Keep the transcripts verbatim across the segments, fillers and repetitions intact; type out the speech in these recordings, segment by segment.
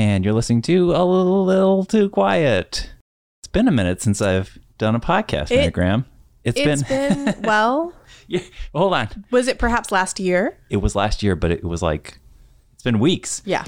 and you're listening to A Little Too Quiet. It's been a minute since I've done a podcast, Mary Grahame. It's, it's been, been well. Yeah, hold on. Was it perhaps last year? It was last year, but it was like it's been weeks. Yeah.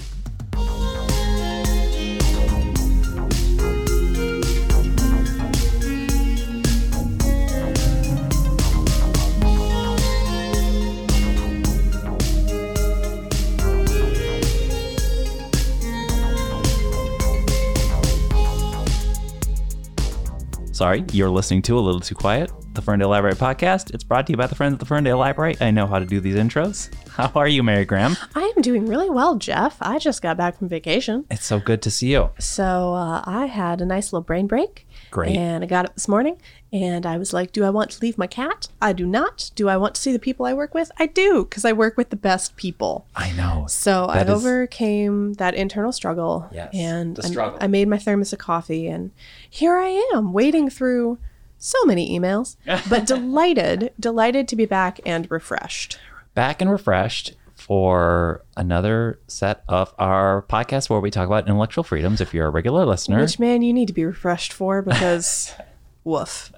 Sorry, you're listening to A Little Too Quiet, the Ferndale Library podcast. It's brought to you by the Friends at the Ferndale Library. I know how to do these intros. How are you, Mary Grahame? I am doing really well, Jeff. I just got back from vacation. It's so good to see you. So uh, I had a nice little brain break. Great. And I got up this morning and I was like, do I want to leave my cat? I do not. Do I want to see the people I work with? I do, because I work with the best people. I know. So that I is... overcame that internal struggle. Yes, and the struggle. I made my thermos of coffee and here I am wading through so many emails, but delighted, delighted to be back and refreshed. Back and refreshed for another set of our podcast where we talk about intellectual freedoms, if you're a regular listener. Which, man, you need to be refreshed for, because woof.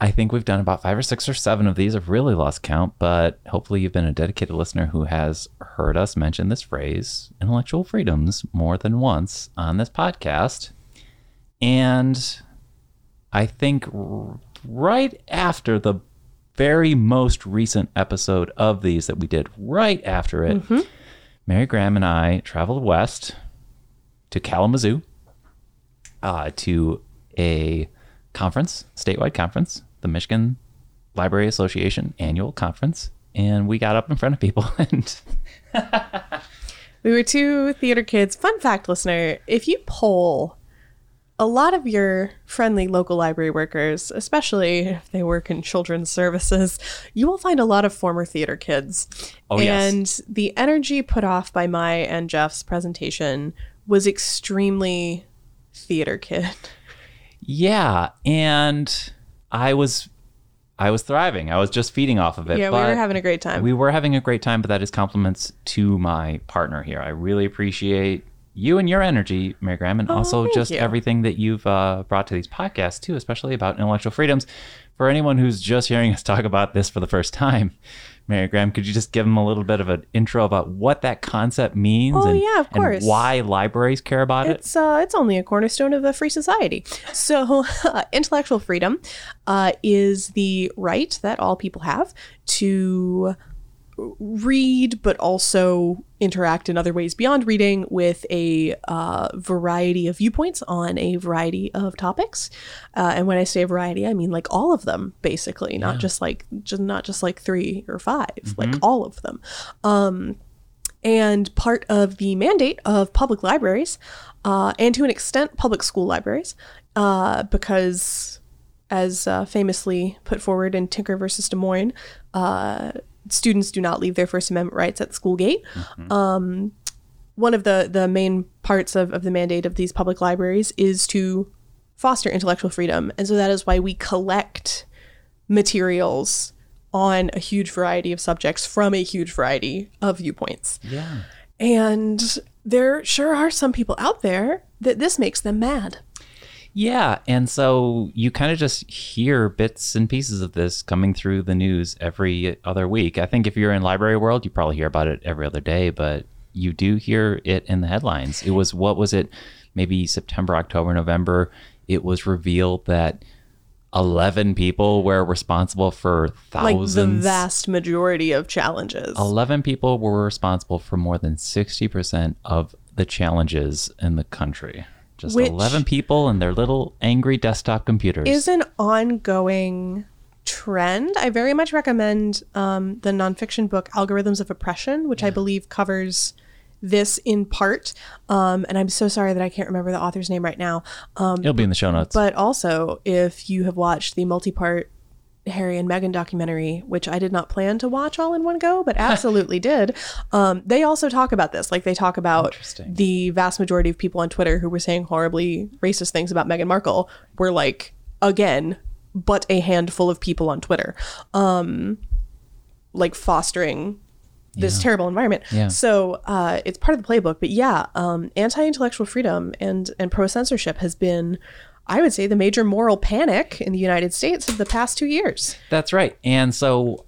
I think we've done about five or six or seven of these. I've really lost count, but hopefully you've been a dedicated listener who has heard us mention this phrase, intellectual freedoms, more than once on this podcast. And I think right after the very most recent episode of these that we did right after it, mm-hmm. Mary Grahame and I traveled west to Kalamazoo uh, to a conference, statewide conference, the Michigan Library Association annual conference, and we got up in front of people and... We were two theater kids. Fun fact, listener, if you poll a lot of your friendly local library workers, especially if they work in children's services, you will find a lot of former theater kids. Oh, and yes. The energy put off by my and Jeff's presentation was extremely theater kid. Yeah, and I was I was thriving. I was just feeding off of it. Yeah, we were having a great time. We were having a great time, but that is compliments to my partner here. I really appreciate you and your energy, Mary Grahame, and oh, also just you. Everything that you've uh, brought to these podcasts, too, especially about intellectual freedoms. For anyone who's just hearing us talk about this for the first time, Mary Grahame, could you just give them a little bit of an intro about what that concept means oh, and, yeah, of course. and why libraries care about it's, it? Uh, it's only a cornerstone of a free society. So uh, intellectual freedom uh, is the right that all people have to read, but also interact in other ways beyond reading with a uh, variety of viewpoints on a variety of topics. Uh, and when I say variety, I mean like all of them, basically, yeah. not just like just not just like three or five, mm-hmm. like all of them. Um, and part of the mandate of public libraries, uh, and to an extent, public school libraries, uh, because as uh, famously put forward in Tinker versus Des Moines, uh, students do not leave their First Amendment rights at the school gate. Mm-hmm. Um, one of the, the main parts of, of the mandate of these public libraries is to foster intellectual freedom. And so that is why we collect materials on a huge variety of subjects from a huge variety of viewpoints. Yeah. And there sure are some people out there that this makes them mad. Yeah, and so you kind of just hear bits and pieces of this coming through the news every other week. I think if you're in library world, you probably hear about it every other day, but you do hear it in the headlines. It was, what was it, maybe September, October, November, it was revealed that eleven people were responsible for thousands. Like the vast majority of challenges. eleven people were responsible for more than sixty percent of the challenges in the country. Just Which eleven people and their little angry desktop computers. Is an ongoing trend. I very much recommend um, the nonfiction book Algorithms of Oppression, which yeah. I believe covers this in part. Um, and I'm so sorry that I can't remember the author's name right now. Um, It'll be in the show notes. But also, if you have watched the multi-part Harry and Meghan documentary, which I did not plan to watch all in one go, but absolutely did. Um, they also talk about this. Like they talk about the vast majority of people on Twitter who were saying horribly racist things about Meghan Markle were like, again, but a handful of people on Twitter, um, like fostering this yeah. terrible environment. Yeah. So uh, it's part of the playbook. But yeah, um, anti-intellectual freedom and, and pro-censorship has been, I would say, the major moral panic in the United States of the past two years. That's right. And so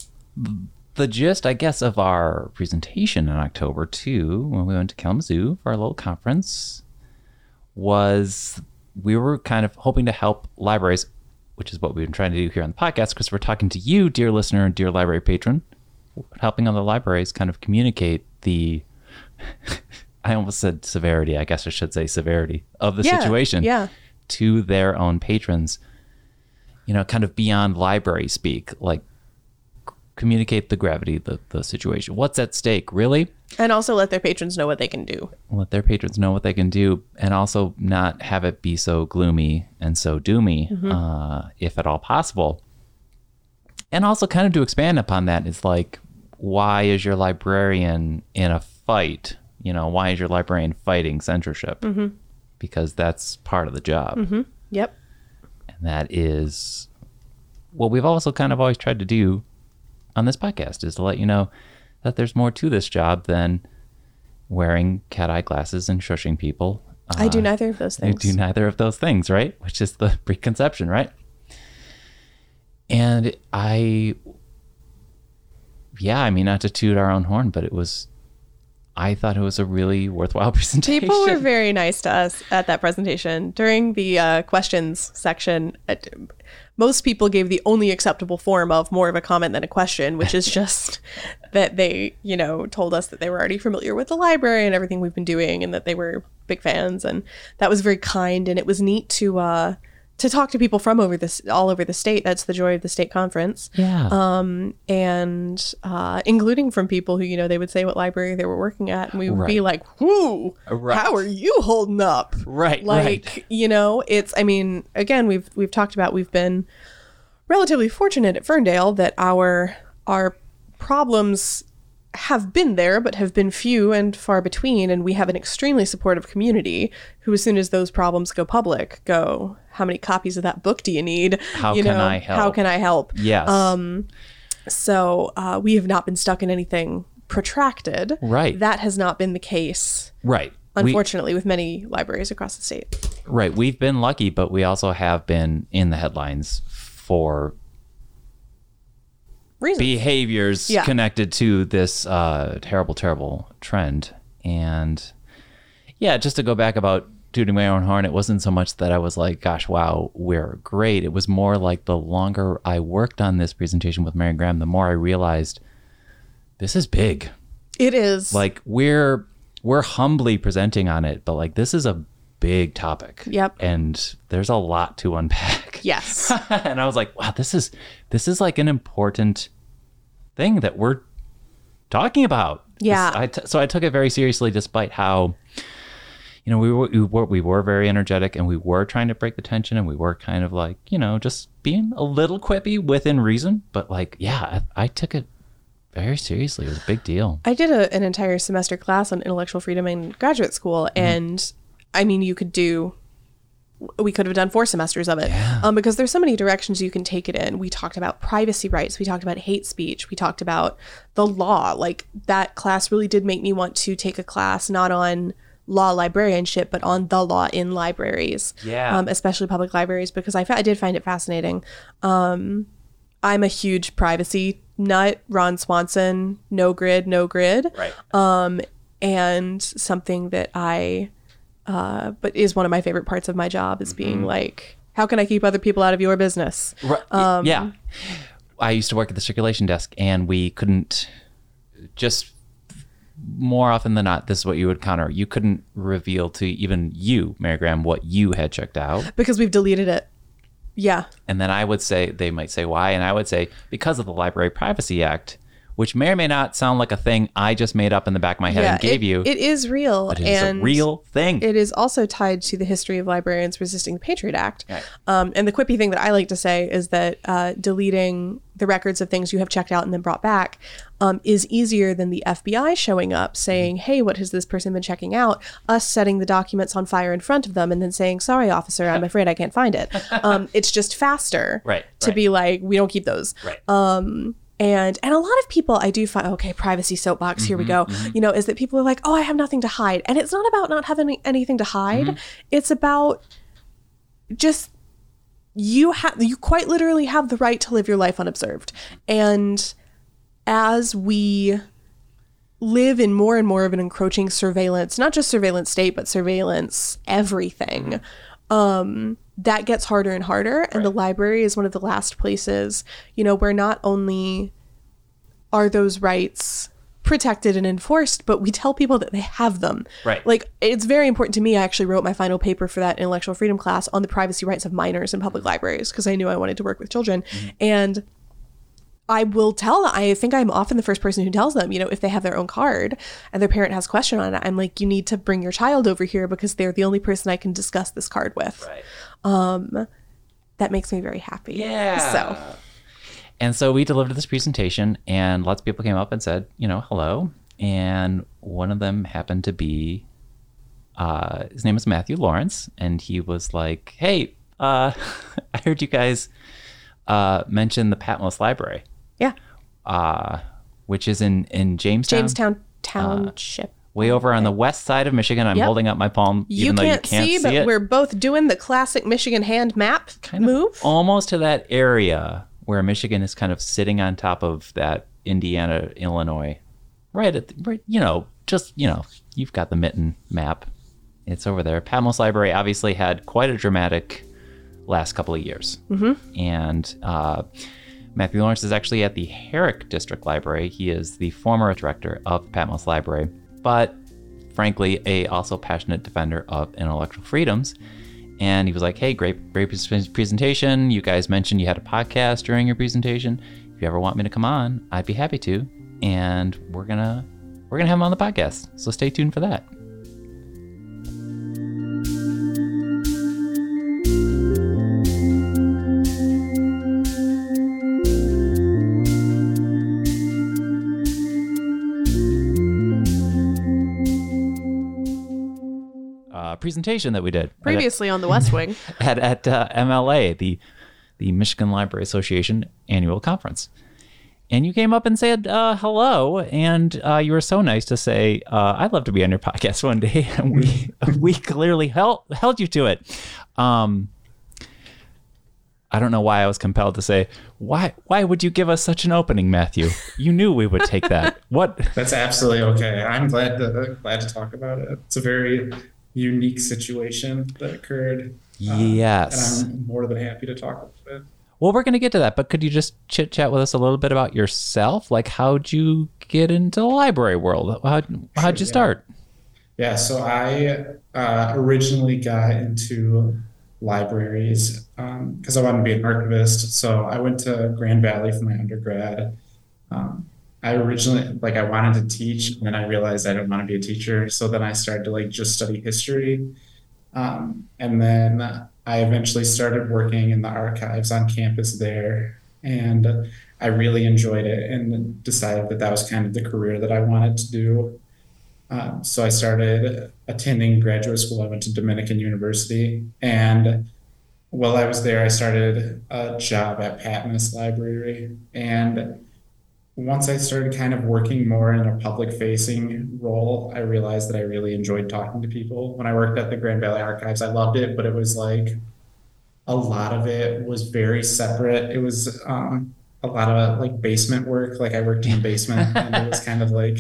the gist, I guess, of our presentation in October, too, when we went to Kalamazoo for our little conference, was we were kind of hoping to help libraries, which is what we've been trying to do here on the podcast, because we're talking to you, dear listener and dear library patron, helping other libraries kind of communicate the, I almost said severity, I guess I should say severity of the yeah, situation yeah. to their own patrons, you know, kind of beyond library speak, like communicate the gravity, the the situation, what's at stake, really. And also let their patrons know what they can do. Let their patrons know what they can do, and also not have it be so gloomy and so doomy, mm-hmm. uh, if at all possible. And also kind of to expand upon that, it's like, why is your librarian in a fight? You know, why is your librarian fighting censorship? Mm-hmm. Because that's part of the job. Mm-hmm. Yep. And that is what we've also kind of always tried to do on this podcast, is to let you know that there's more to this job than wearing cat-eye glasses and shushing people. Uh, I do neither of those things. I do neither of those things, right? Which is the preconception, right? And I, yeah, I mean, not to toot our own horn, but it was, I thought it was a really worthwhile presentation. People were very nice to us at that presentation. During the uh, questions section, at, most people gave the only acceptable form of more of a comment than a question, which is just that they, you know, told us that they were already familiar with the library and everything we've been doing, and that they were big fans. And that was very kind. And it was neat to, uh, to talk to people from over this, all over the state. That's the joy of the state conference. Yeah. Um, and uh, including from people who, you know, they would say what library they were working at, and we would right. be like, whoo, right. how are you holding up? Right. Like, right. you know, it's, I mean, again, we've, we've talked about, we've been relatively fortunate at Ferndale that our, our problems have been there, but have been few and far between. And we have an extremely supportive community who, as soon as those problems go public, go, how many copies of that book do you need? How you can know, I help? How can I help? Yes. Um, so uh, we have not been stuck in anything protracted. Right. That has not been the case. Right. Unfortunately, we, with many libraries across the state. Right. We've been lucky, but we also have been in the headlines for reasons. Behaviors yeah. connected to this uh, terrible, terrible trend. And yeah, just to go back about tooting my own horn, it wasn't so much that I was like, gosh, wow, we're great. It was more like the longer I worked on this presentation with Mary Grahame, the more I realized this is big. It is. Like we're we're humbly presenting on it, but like this is a big topic. Yep. And there's a lot to unpack. Yes. And I was like, wow, this is this is like an important thing that we're talking about. Yeah. This, I t- so I took it very seriously, despite how, you know, we were, we were we were very energetic, and we were trying to break the tension, and we were kind of like, you know, just being a little quippy within reason. But like, yeah, I, I took it very seriously. It was a big deal. I did a, an entire semester class on intellectual freedom in graduate school, mm-hmm. and I mean, you could do, we could have done four semesters of it yeah. um, because there's so many directions you can take it in. We talked about privacy rights. We talked about hate speech. We talked about the law. Like that class really did make me want to take a class not on law librarianship, but on the law in libraries, yeah. um, especially public libraries, because I, fa- I did find it fascinating. Um, I'm a huge privacy nut, Ron Swanson, no grid, no grid. Right. Um, and something that I... Uh, but is one of my favorite parts of my job is being mm-hmm. like, how can I keep other people out of your business? Right. Um, yeah. I used to work at the circulation desk, and we couldn't, just more often than not, this is what you would counter. You couldn't reveal to even you, Mary Grahame, what you had checked out. Because we've deleted it. Yeah. And then I would say, they might say why. And I would say, because of the Library Privacy Act, which may or may not sound like a thing I just made up in the back of my head yeah, and gave it, you. It is real. But it is and a real thing. It is also tied to the history of librarians resisting the Patriot Act. Right. Um, and the quippy thing that I like to say is that uh, deleting the records of things you have checked out and then brought back um, is easier than the F B I showing up saying, hey, what has this person been checking out? Us setting the documents on fire in front of them and then saying, sorry, officer, I'm afraid I can't find it. Um, it's just faster right, to right. be like, we don't keep those. Right. Um, And and a lot of people I do find, okay, privacy soapbox, mm-hmm, here we go, mm-hmm, you know, is that people are like, oh, I have nothing to hide. And it's not about not having any, anything to hide. Mm-hmm. It's about just you have, you quite literally have the right to live your life unobserved. And as we live in more and more of an encroaching surveillance, not just surveillance state, but surveillance everything, um, that gets harder and harder. And right. The library is one of the last places, you know, where not only are those rights protected and enforced, but we tell people that they have them. Right. Like, it's very important to me. I actually wrote my final paper for that intellectual freedom class on the privacy rights of minors in public libraries, because I knew I wanted to work with children. Mm-hmm. And I will tell, I think I'm often the first person who tells them, you know, if they have their own card and their parent has a question on it, I'm like, you need to bring your child over here because they're the only person I can discuss this card with. Right. Um, that makes me very happy. Yeah. So. And so we delivered this presentation and lots of people came up and said, you know, hello. And one of them happened to be, uh, his name is Matthew Lawrence. And he was like, hey, uh, I heard you guys uh, mention the Patmos Library. Yeah. Uh, which is in, in Jamestown. Jamestown Township. Uh, way over on the west side of Michigan. I'm yep. holding up my palm, even though you can't see, see but it. We're both doing the classic Michigan hand map kind move. Of almost to that area where Michigan is kind of sitting on top of that Indiana, Illinois. Right at the, right, you know, just, you know, you've got the mitten map. It's over there. Patmos Library obviously had quite a dramatic last couple of years. Mm-hmm. And, uh, Matthew Lawrence is actually at the Herrick District Library. He is the former director of the Patmos Library, but frankly, a also passionate defender of intellectual freedoms. And he was like, hey, great, great presentation. You guys mentioned you had a podcast during your presentation. If you ever want me to come on, I'd be happy to. And we're gonna, we're gonna have him on the podcast. So stay tuned for that. Presentation that we did previously at, on the West Wing at, at uh, M L A, the the Michigan Library Association annual conference, and you came up and said uh hello, and uh you were so nice to say uh I'd love to be on your podcast one day, and we we clearly held held you to it. um I don't know why I was compelled to say, why why would you give us such an opening, Matthew? You knew we would take that. What? That's absolutely okay. I'm glad to, glad to talk about it. It's a very unique situation that occurred. Yes. Uh, and I'm more than happy to talk about it. Well, we're going to get to that, but could you just chit chat with us a little bit about yourself? Like, how'd you get into the library world? How'd, how'd you yeah. start? Yeah. So I uh, originally got into libraries because um, I wanted to be an archivist. So I went to Grand Valley for my undergrad. Um, I originally, like, I wanted to teach, and then I realized I didn't want to be a teacher. So then I started to, like, just study history. Um, and then I eventually started working in the archives on campus there. And I really enjoyed it and decided that that was kind of the career that I wanted to do. Um, so I started attending graduate school. I went to Dominican University. And while I was there, I started a job at Patmos Library. And once I started kind of working more in a public-facing role, I realized that I really enjoyed talking to people. When I worked at the Grand Valley Archives, I loved it, but it was like a lot of it was very separate. It was um, a lot of like basement work. Like I worked in the basement, and it was kind of like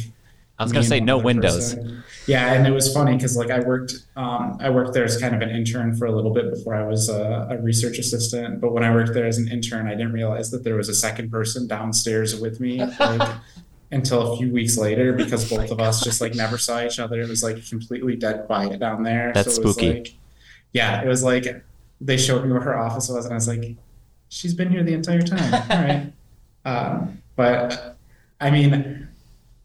I was gonna say no windows. Person. Yeah, and it was funny because like I worked, um, I worked there as kind of an intern for a little bit before I was a, a research assistant. But when I worked there as an intern, I didn't realize that there was a second person downstairs with me like, until a few weeks later, because both of us just like never saw each other. It was like completely dead quiet down there. That's so it was spooky. Like, yeah, it was like they showed me where her office was, and I was like, she's been here the entire time. All right, um, but I mean.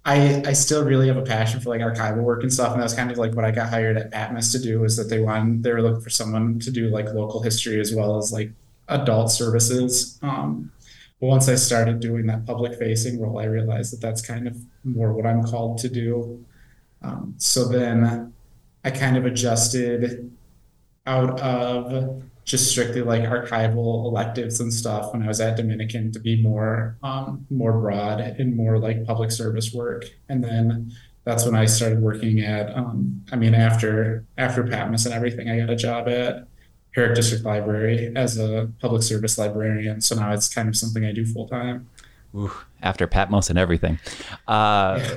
I, I still really have a passion for like archival work and stuff. And that was kind of like what I got hired at Patmos to do, was that they wanted, they were looking for someone to do like local history as well as like adult services. Um, but once I started doing that public facing role, I realized that that's kind of more what I'm called to do. Um, so then I kind of adjusted out of just strictly like archival electives and stuff when I was at Dominican to be more um, more broad and more like public service work. And then that's when I started working at, um, I mean, after after Patmos and everything, I got a job at Herrick District Library as a public service librarian. So now it's kind of something I do full time. Ooh, after Patmos and everything. Uh, yeah.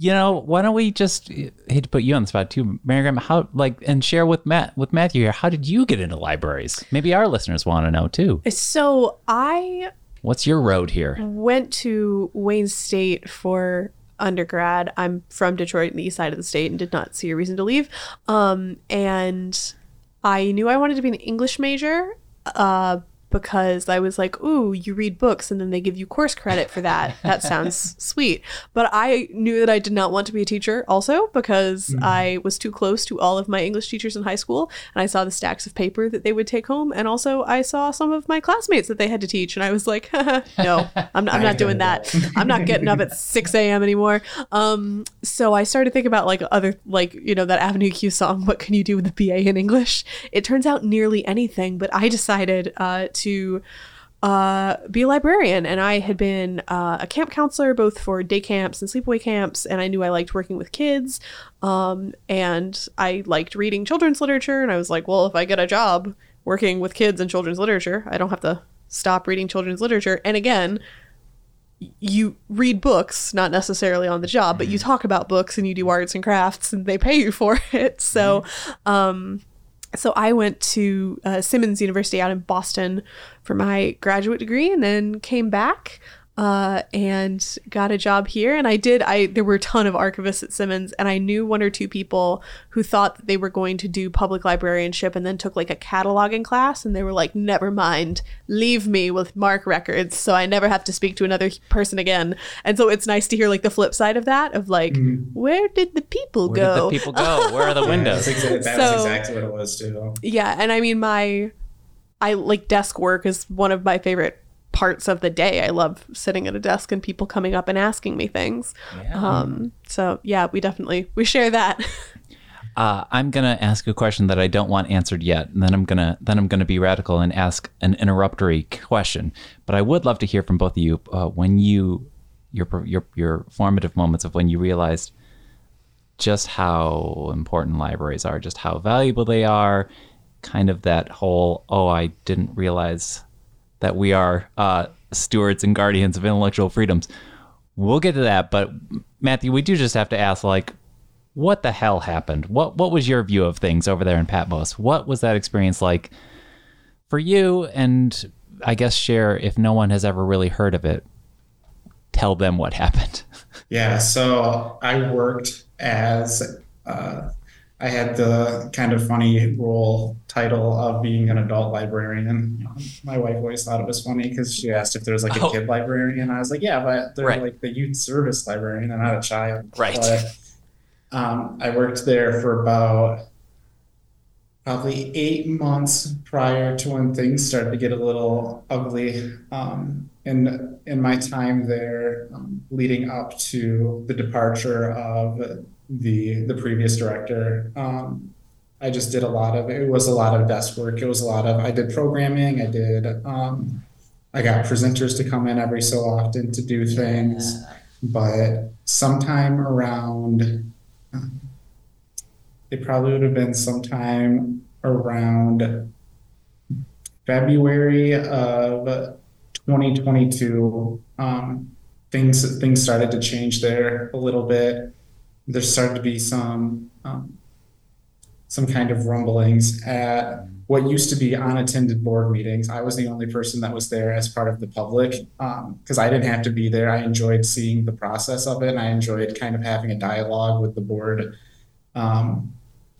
You know, why don't we just, I hate to put you on the spot too, Mary Grahame, how, like, and share with Matt, with Matthew here, how did you get into libraries? Maybe our listeners want to know too. So I... What's your road here? Went to Wayne State for undergrad. I'm from Detroit in the east side of the state and did not see a reason to leave. Um, and I knew I wanted to be an English major, uh, because I was like, ooh, you read books and then they give you course credit for that. That sounds sweet. But I knew that I did not want to be a teacher also because mm. I was too close to all of my English teachers in high school. And I saw the stacks of paper that they would take home. And also I saw some of my classmates that they had to teach. And I was like, no, I'm not, I'm not doing that. I'm not getting up at six a.m. anymore. Um, so I started thinking about like other, like, you know, that Avenue Q song, what can you do with a B A in English? It turns out nearly anything, but I decided uh, to to uh, be a librarian. And I had been uh, a camp counselor both for day camps and sleepaway camps. And I knew I liked working with kids. Um, and I liked reading children's literature. And I was like, well, if I get a job working with kids and children's literature, I don't have to stop reading children's literature. And again, you read books, not necessarily on the job, but you talk about books and you do arts and crafts and they pay you for it. So, um, So I went to uh, Simmons University out in Boston for my graduate degree and then came back uh, and got a job here. And I did, I there were a ton of archivists at Simmons and I knew one or two people who thought that they were going to do public librarianship and then took like a cataloging class and they were like, never mind, leave me with MARC records so I never have to speak to another person again. And so it's nice to hear like the flip side of that of like, mm-hmm. where did the people where go? Where did the people go? Where are the windows? Yeah, that was so, exactly what it was too. Yeah. And I mean, my, I like desk work is one of my favorite parts of the day. I love sitting at a desk and people coming up and asking me things. Yeah. Um, so yeah, we definitely, we share that. Uh, I'm going to ask a question that I don't want answered yet. And then I'm going to, then I'm going to be radical and ask an interruptory question, but I would love to hear from both of you uh, when you, your, your, your formative moments of when you realized just how important libraries are, just how valuable they are, kind of that whole, oh, I didn't realize that we are uh, stewards and guardians of intellectual freedoms. We'll get to that, but Matthew, we do just have to ask, like, what the hell happened? What what was your view of things over there in Patmos? What was that experience like for you? And I guess share, if no one has ever really heard of it, tell them what happened. Yeah, so I worked as, uh, I had the kind of funny role title of being an adult librarian. My wife always thought it was funny because she asked if there was like a oh. kid librarian. I was like, yeah, but they're right. like the youth service librarian. They're not a child. Right. But, um, I worked there for about probably eight months prior to when things started to get a little ugly. Um, and in my time there, um, leading up to the departure of the the previous director, um, I just did a lot of, it was a lot of desk work. It was a lot of, I did programming. I did, um, I got presenters to come in every so often to do things, yeah. but sometime around, it probably would have been sometime around February of twenty twenty-two, um, things, things started to change there a little bit. There started to be some um, some kind of rumblings at what used to be unattended board meetings. I was the only person that was there as part of the public because um, I didn't have to be there. I enjoyed seeing the process of it, and I enjoyed kind of having a dialogue with the board um,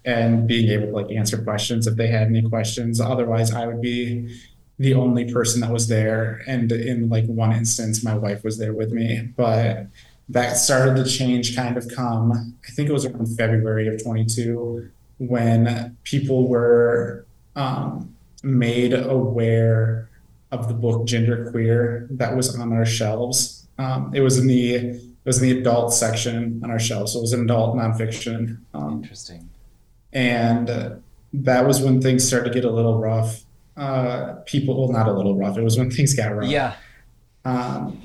and being able to like answer questions if they had any questions. Otherwise, I would be the only person that was there. And in like one instance, my wife was there with me, but that started to change kind of come, I think it was around February of twenty-two, when people were um, made aware of the book Gender Queer that was on our shelves. Um, it was in the it was in the adult section on our shelves, so it was an adult nonfiction. Um, Interesting. And that was when things started to get a little rough. Uh, people, well, not a little rough. It was when things got rough. Yeah. Um,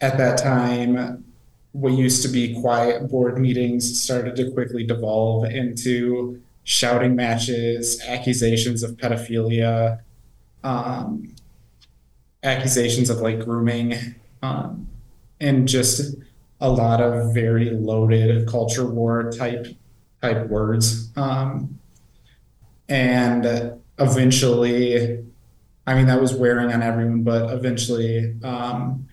at that time, what used to be quiet board meetings started to quickly devolve into shouting matches, accusations of pedophilia, um, accusations of like grooming, um, and just a lot of very loaded culture war type type words. Um, and eventually, I mean, that was wearing on everyone, but eventually um,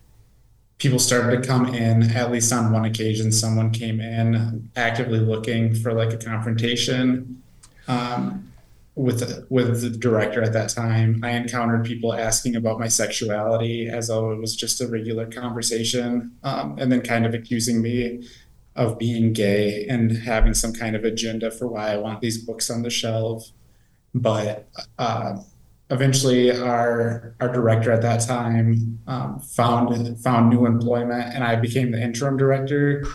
people started to come in. At least on one occasion, someone came in actively looking for like a confrontation um, with, with the director at that time. I encountered people asking about my sexuality as though it was just a regular conversation, um, and then kind of accusing me of being gay and having some kind of agenda for why I want these books on the shelf. But uh, eventually our our director at that time um, found found new employment, and I became the interim director.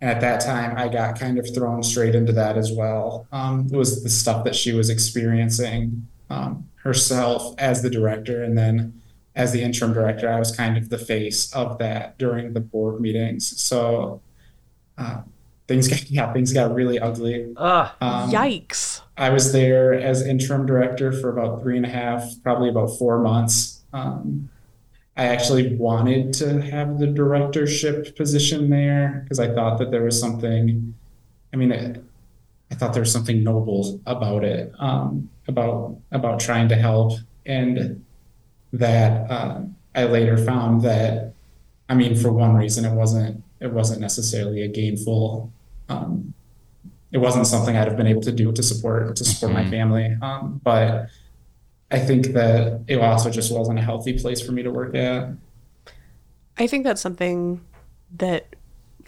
And at that time, I got kind of thrown straight into that as well. Um, it was the stuff that she was experiencing um, herself as the director. And then as the interim director, I was kind of the face of that during the board meetings. So uh, things got, yeah, things got really ugly. Uh, um, yikes. I was there as interim director for about three and a half, probably about four months. Um, I actually wanted to have the directorship position there because I thought that there was something, I mean, it, I thought there was something noble about it, um, about about trying to help. And that uh, I later found that, I mean, for one reason, it wasn't it wasn't necessarily a gainful um it wasn't something I'd have been able to do to support to support mm-hmm. my family. Um, but I think that it also just wasn't a healthy place for me to work at. I think that's something that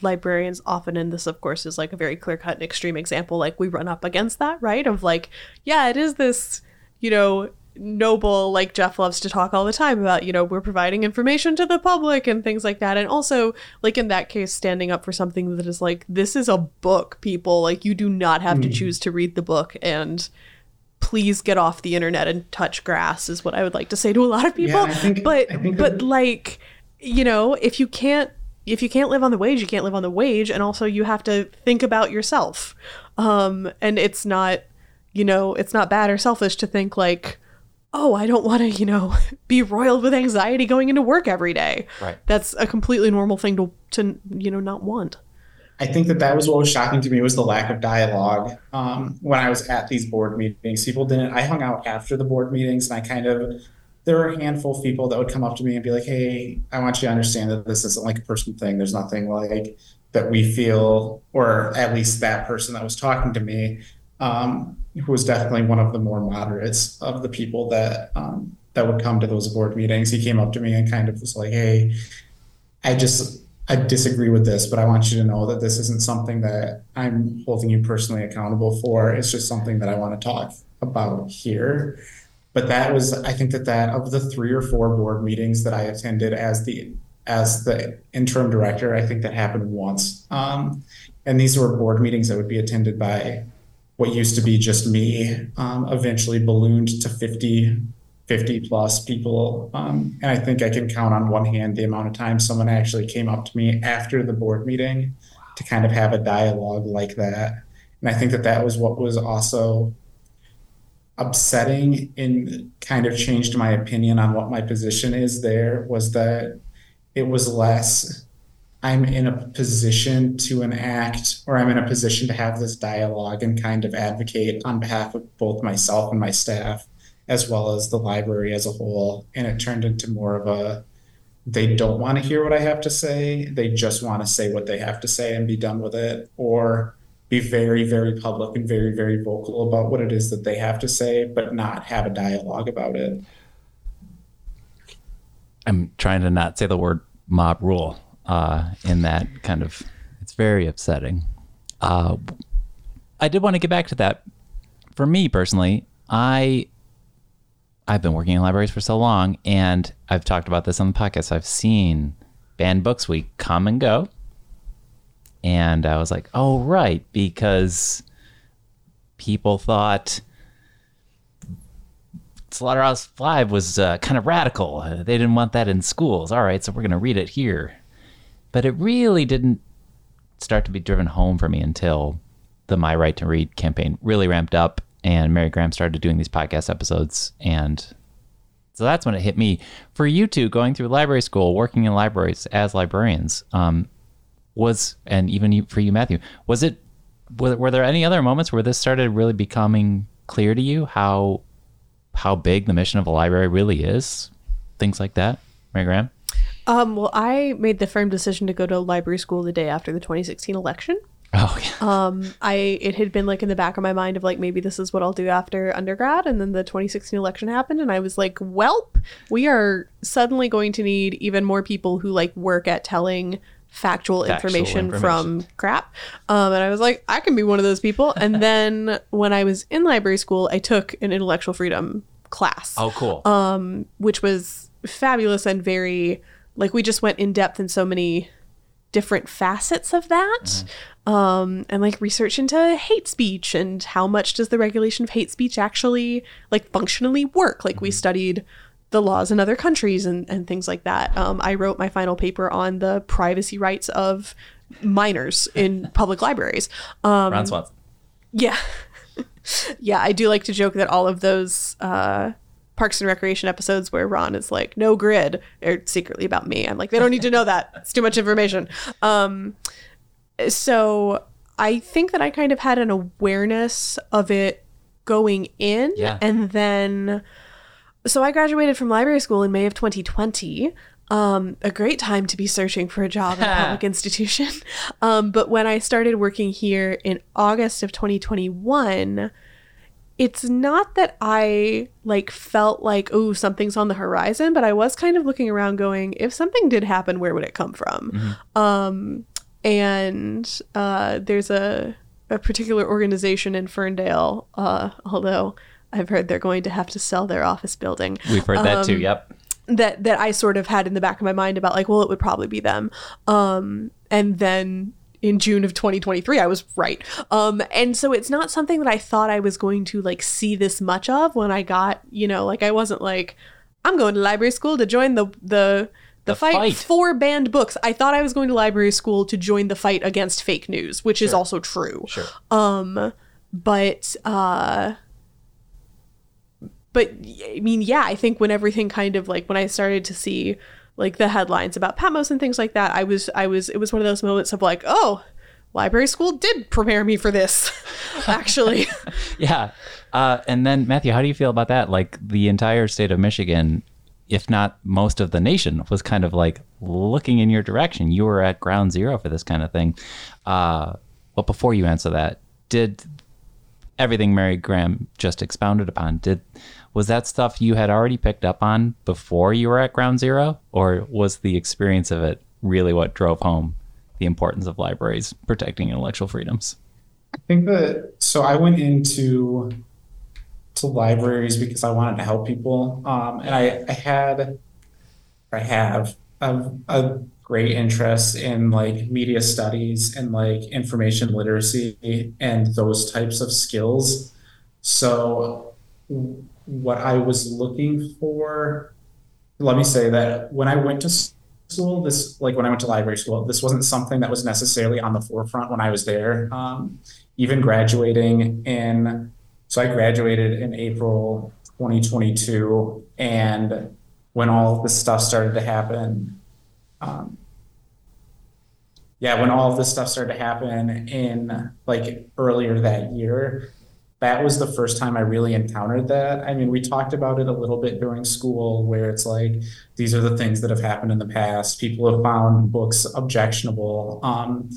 librarians often, and this, of course, is like a very clear-cut and extreme example, like we run up against that, right? Of like, yeah, it is this, you know, noble, like Jeff loves to talk all the time about, you know, we're providing information to the public and things like that. And also, like in that case, standing up for something that is like, this is a book, people, like you do not have mm. to choose to read the book, and please get off the internet and touch grass is what I would like to say to a lot of people. Yeah, think, but but like, you know, if you can't if you can't live on the wage, you can't live on the wage. And also you have to think about yourself. Um, and it's not, you know, it's not bad or selfish to think like, oh, I don't want to, you know, be roiled with anxiety going into work every day. Right. That's a completely normal thing to, to, you know, not want. I think that that was what was shocking to me, was the lack of dialogue. Um, when I was at these board meetings, people didn't, I hung out after the board meetings, and I kind of, there were a handful of people that would come up to me and be like, hey, I want you to understand that this isn't like a personal thing. There's nothing like that we feel, or at least that person that was talking to me, um, who was definitely one of the more moderates of the people that um, that would come to those board meetings. He came up to me and kind of was like, hey, I just, I disagree with this, but I want you to know that this isn't something that I'm holding you personally accountable for. It's just something that I want to talk about here. But that was, I think that that of the three or four board meetings that I attended as the as the interim director, I think that happened once. Um, and these were board meetings that would be attended by what used to be just me, um, eventually ballooned to fifty, fifty plus people. Um, and I think I can count on one hand the amount of time someone actually came up to me after the board meeting to kind of have a dialogue like that. And I think that that was what was also upsetting and kind of changed my opinion on what my position is there, was that it was less, I'm in a position to enact, or I'm in a position to have this dialogue and kind of advocate on behalf of both myself and my staff, as well as the library as a whole. And it turned into more of a, they don't want to hear what I have to say. They just want to say what they have to say and be done with it, or be very, very public and very, very vocal about what it is that they have to say, but not have a dialogue about it. I'm trying to not say the word mob rule. Uh, in that kind of, it's very upsetting. Uh, I did want to get back to that. For me personally, I, I've been working in libraries for so long, and I've talked about this on the podcast. So I've seen Banned Books Week come and go. And I was like, oh, right. Because people thought Slaughterhouse Five was uh, kind of radical. They didn't want that in schools. All right, so we're going to read it here. But it really didn't start to be driven home for me until the My Right to Read campaign really ramped up and Mary Grahame started doing these podcast episodes. And so that's when it hit me. For you two, going through library school, working in libraries as librarians, um, was, and even you, for you, Matthew, was it, were, were there any other moments where this started really becoming clear to you how how big the mission of a library really is? Things like that, Mary Grahame? Um, well, I made the firm decision to go to library school the day after the twenty sixteen election. Oh, yeah. Um, I, it had been like in the back of my mind of like, maybe this is what I'll do after undergrad. And then the twenty sixteen election happened and I was like, welp, we are suddenly going to need even more people who like work at telling factual, factual information, information from crap. Um, and I was like, I can be one of those people. And then when I was in library school, I took an intellectual freedom class. Oh, cool. Um, which was fabulous and very, like, we just went in depth in so many different facets of that. Mm-hmm. Um, and like research into hate speech and how much does the regulation of hate speech actually like functionally work? Like, mm-hmm. we studied the laws in other countries and, and things like that. Um, I wrote my final paper on the privacy rights of minors in public libraries. Um, Ron Swanson. Yeah. Yeah. I do like to joke that all of those, uh, Parks and Recreation episodes where Ron is like, no grid, are secretly about me. I'm like, they don't need to know that. It's too much information. Um, so I think that I kind of had an awareness of it going in. Yeah. And then, so I graduated from library school in May of twenty twenty. Um, a great time to be searching for a job at a public institution. Um, but when I started working here in August of twenty twenty-one, it's not that I like felt like, oh, something's on the horizon, but I was kind of looking around going, if something did happen, where would it come from? Mm-hmm. Um, and uh, there's a, a particular organization in Ferndale, uh, although I've heard they're going to have to sell their office building. We've heard um, that too, yep. That, that I sort of had in the back of my mind about like, well, it would probably be them. Um, and then... in June of twenty twenty-three, I was right. Um, and so it's not something that I thought I was going to like see this much of when I got, you know, like I wasn't like, I'm going to library school to join the the the, the fight, fight for banned books. I thought I was going to library school to join the fight against fake news, which sure. is also true. Sure. Um, but, uh, but I mean, yeah, I think when everything kind of like when I started to see like the headlines about Patmos and things like that, I was, I was, it was one of those moments of like, oh, library school did prepare me for this, actually. Yeah. Uh, and then Matthew, how do you feel about that? Like the entire state of Michigan, if not most of the nation, was kind of like looking in your direction. You were at ground zero for this kind of thing. Uh, but before you answer that, did everything Mary Grahame just expounded upon, did was that stuff you had already picked up on before you were at ground zero? Or was the experience of it really what drove home the importance of libraries protecting intellectual freedoms? I think that, so I went into to libraries because I wanted to help people. Um, and I, I had, I have a, a great interest in like media studies and like information literacy and those types of skills. So what I was looking for, let me say that when I went to school, this like when I went to library school, this wasn't something that was necessarily on the forefront when I was there. Um, even graduating in, so I graduated in April twenty twenty-two, and when all this stuff started to happen, um, yeah, when all of this stuff started to happen in like earlier that year, that was the first time I really encountered that. I mean, we talked about it a little bit during school where it's like, these are the things that have happened in the past. People have found books objectionable. Um,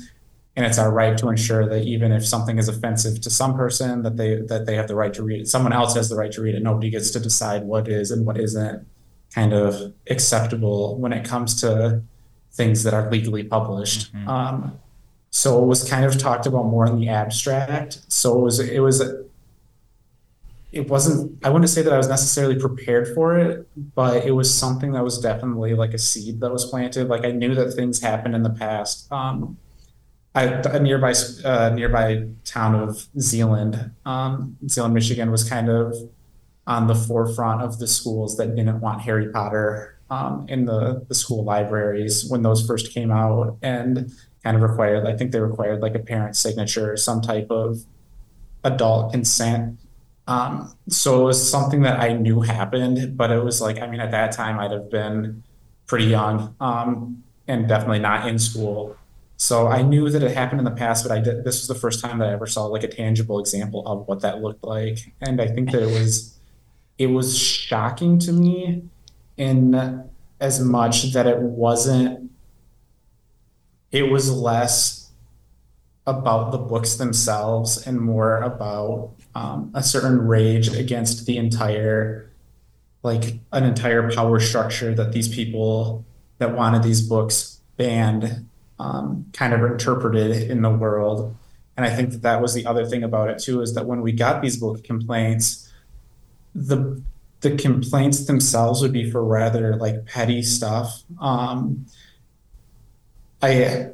and it's our right to ensure that even if something is offensive to some person, that they that they have the right to read it. Someone else has the right to read it. Nobody gets to decide what is and what isn't kind of acceptable when it comes to things that are legally published. Mm-hmm. Um, so it was kind of talked about more in the abstract. So it was, it was, it wasn't, I wouldn't say that I was necessarily prepared for it, but it was something that was definitely like a seed that was planted. Like I knew that things happened in the past. Um, I, a nearby uh, nearby town of Zeeland, um, Zeeland, Michigan was kind of on the forefront of the schools that didn't want Harry Potter um, in the, the school libraries when those first came out, and kind of required, I think they required like a parent signature or some type of adult consent. Um, so it was something that I knew happened, but it was like, I mean, at that time I'd have been pretty young um, and definitely not in school. So I knew that it happened in the past, but I did, this was the first time that I ever saw like a tangible example of what that looked like. And I think that it was, it was shocking to me in as much that it wasn't, it was less about the books themselves and more about um, a certain rage against the entire, like an entire power structure that these people that wanted these books banned Um, kind of interpreted in the world. And I think that that was the other thing about it too, is that when we got these book complaints, the the complaints themselves would be for rather like petty stuff. Um, I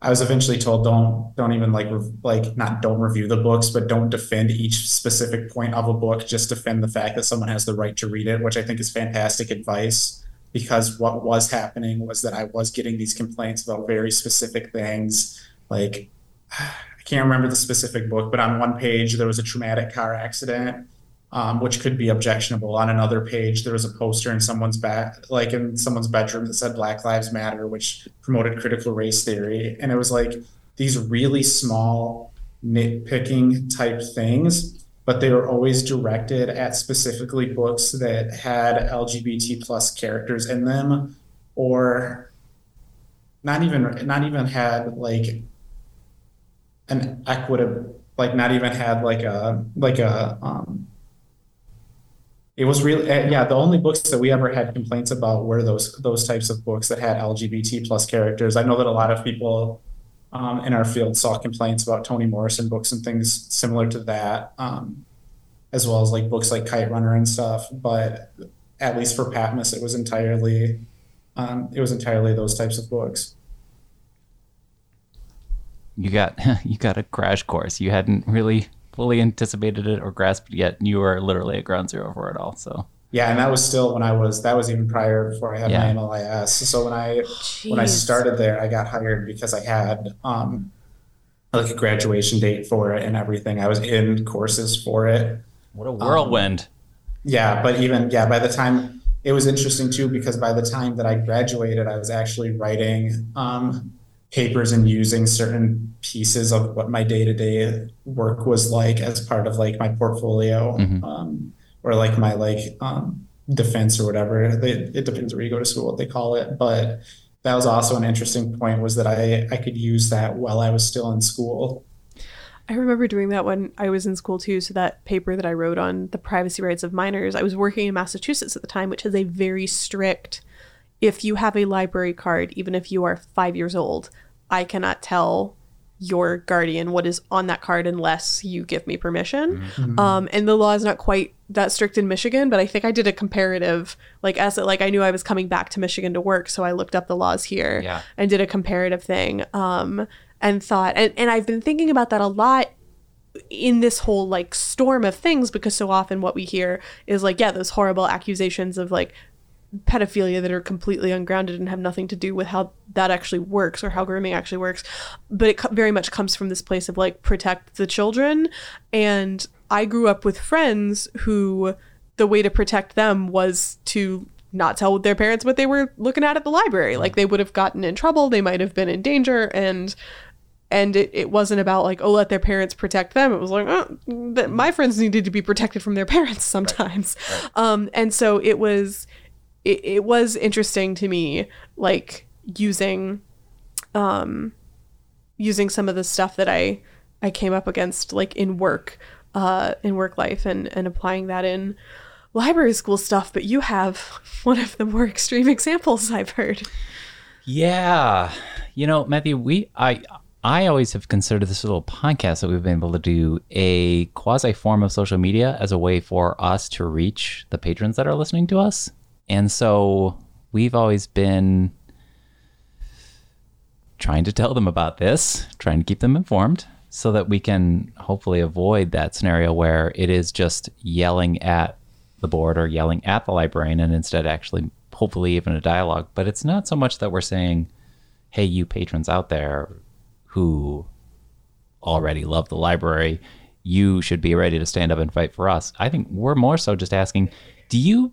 I was eventually told don't don't even like re- like not don't review the books, but don't defend each specific point of a book. Just defend the fact that someone has the right to read it, which I think is fantastic advice. Because what was happening was that I was getting these complaints about very specific things. Like, I can't remember the specific book, but on one page there was a traumatic car accident, um, which could be objectionable. On another page, there was a poster in someone's back, like in someone's bedroom that said Black Lives Matter, which promoted critical race theory. And it was like these really small nitpicking type things, but they were always directed at specifically books that had L G B T plus characters in them, or not even not even had like an equitable, like not even had like a like a um it was really yeah the only books that we ever had complaints about were those those types of books that had L G B T plus characters. I know that a lot of people Um, in our field saw complaints about Toni Morrison books and things similar to that, um, as well as like books like Kite Runner and stuff. But at least for Patmos, it was entirely um, it was entirely those types of books. You got you got a crash course. You hadn't really fully anticipated it or grasped it yet. You were literally at ground zero for it all. So yeah, and that was still when I was, that was even prior before I had yeah. my M L I S. So when I Jeez. when I started there, I got hired because I had um, like a graduation date for it and everything. I was in courses for it. What a whirlwind. Um, yeah, but even, yeah, by the time, it was interesting too, because by the time that I graduated, I was actually writing um, papers and using certain pieces of what my day-to-day work was like as part of like my portfolio. Mm-hmm. Um or like my like um, defense or whatever. They, it depends where you go to school, what they call it. But that was also an interesting point, was that I, I could use that while I was still in school. I remember doing that when I was in school too. So that paper that I wrote on the privacy rights of minors, I was working in Massachusetts at the time, which has a very strict, if you have a library card, even if you are five years old, I cannot tell your guardian what is on that card unless you give me permission. Mm-hmm. Um, and the law is not quite that strict in Michigan, but I think I did a comparative, like as it, like I knew I was coming back to Michigan to work, so I looked up the laws here yeah. and did a comparative thing, um, and thought, and, and I've been thinking about that a lot in this whole like storm of things, because so often what we hear is like, yeah, those horrible accusations of like pedophilia that are completely ungrounded and have nothing to do with how that actually works or how grooming actually works. But it co- very much comes from this place of like protect the children. And I grew up with friends who the way to protect them was to not tell their parents what they were looking at at the library. Like they would have gotten in trouble. They might have been in danger. And And it, it wasn't about like, oh, let their parents protect them. It was like, oh, th- my friends needed to be protected from their parents sometimes. Right. Right. Um, and so it was... It, it was interesting to me, like using, um, using some of the stuff that I, I came up against, like in work, uh, in work life, and, and applying that in library school stuff. But you have one of the more extreme examples I've heard. Yeah, you know, Matthew, we I I always have considered this little podcast that we've been able to do a quasi form of social media as a way for us to reach the patrons that are listening to us. And so we've always been trying to tell them about this, trying to keep them informed so that we can hopefully avoid that scenario where it is just yelling at the board or yelling at the librarian, and instead actually hopefully even a dialogue. But it's not so much that we're saying, hey, you patrons out there who already love the library, you should be ready to stand up and fight for us. I think we're more so just asking, do you,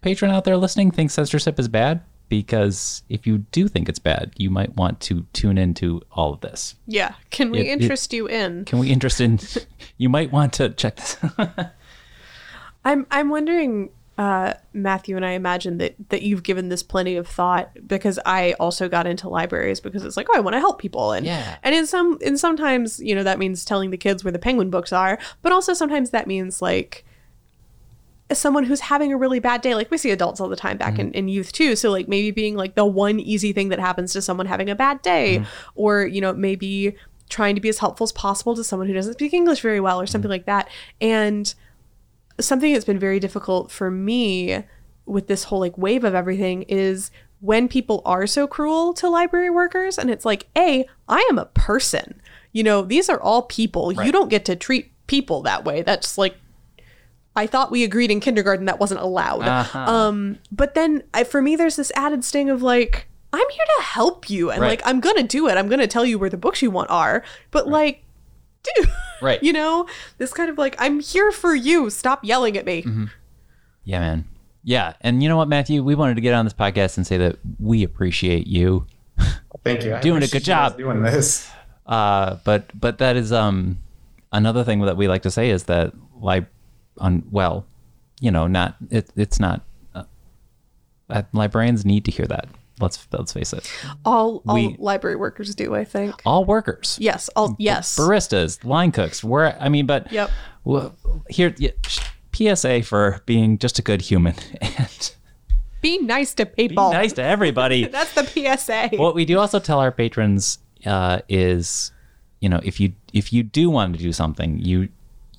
patron out there listening, think censorship is bad? Because if you do think it's bad, you might want to tune into all of this. Yeah. Can we it, interest it, you in? Can we interest in? You might want to check this out. I'm I'm wondering, uh, Matthew, and I imagine that, that you've given this plenty of thought, because I also got into libraries because it's like, oh, I want to help people. And yeah. and in some in sometimes, you know, that means telling the kids where the Penguin books are. But also sometimes that means like someone who's having a really bad day. Like we see adults all the time back mm. in, in youth too. So like maybe being like the one easy thing that happens to someone having a bad day, mm. or, you know, maybe trying to be as helpful as possible to someone who doesn't speak English very well or something mm. like that. And something that's been very difficult for me with this whole like wave of everything is when people are so cruel to library workers. And it's like, A, I am a person, you know, these are all people. Right. You don't get to treat people that way. That's like, I thought we agreed in kindergarten that wasn't allowed. Uh-huh. Um, but then I, for me, there's this added sting of like, I'm here to help you. And right. like, I'm going to do it. I'm going to tell you where the books you want are. But right. like, dude, right. you know, this kind of like, I'm here for you. Stop yelling at me. Mm-hmm. Yeah, man. Yeah. And you know what, Matthew, we wanted to get on this podcast and say that we appreciate you. Thank you. doing I a good job doing this. Uh, but, but that is, um, another thing that we like to say is that like, on, well, you know, not, it, it's not, uh, uh, librarians need to hear that. Let's let's face it. All all we, library workers do, I think. All workers. Yes. All yes. Baristas, line cooks. We're I mean, but yep. Well, here, yeah, P S A for being just a good human and be nice to people. Be nice to everybody. That's the P S A. What we do also tell our patrons uh, is, you know, if you if you do want to do something, you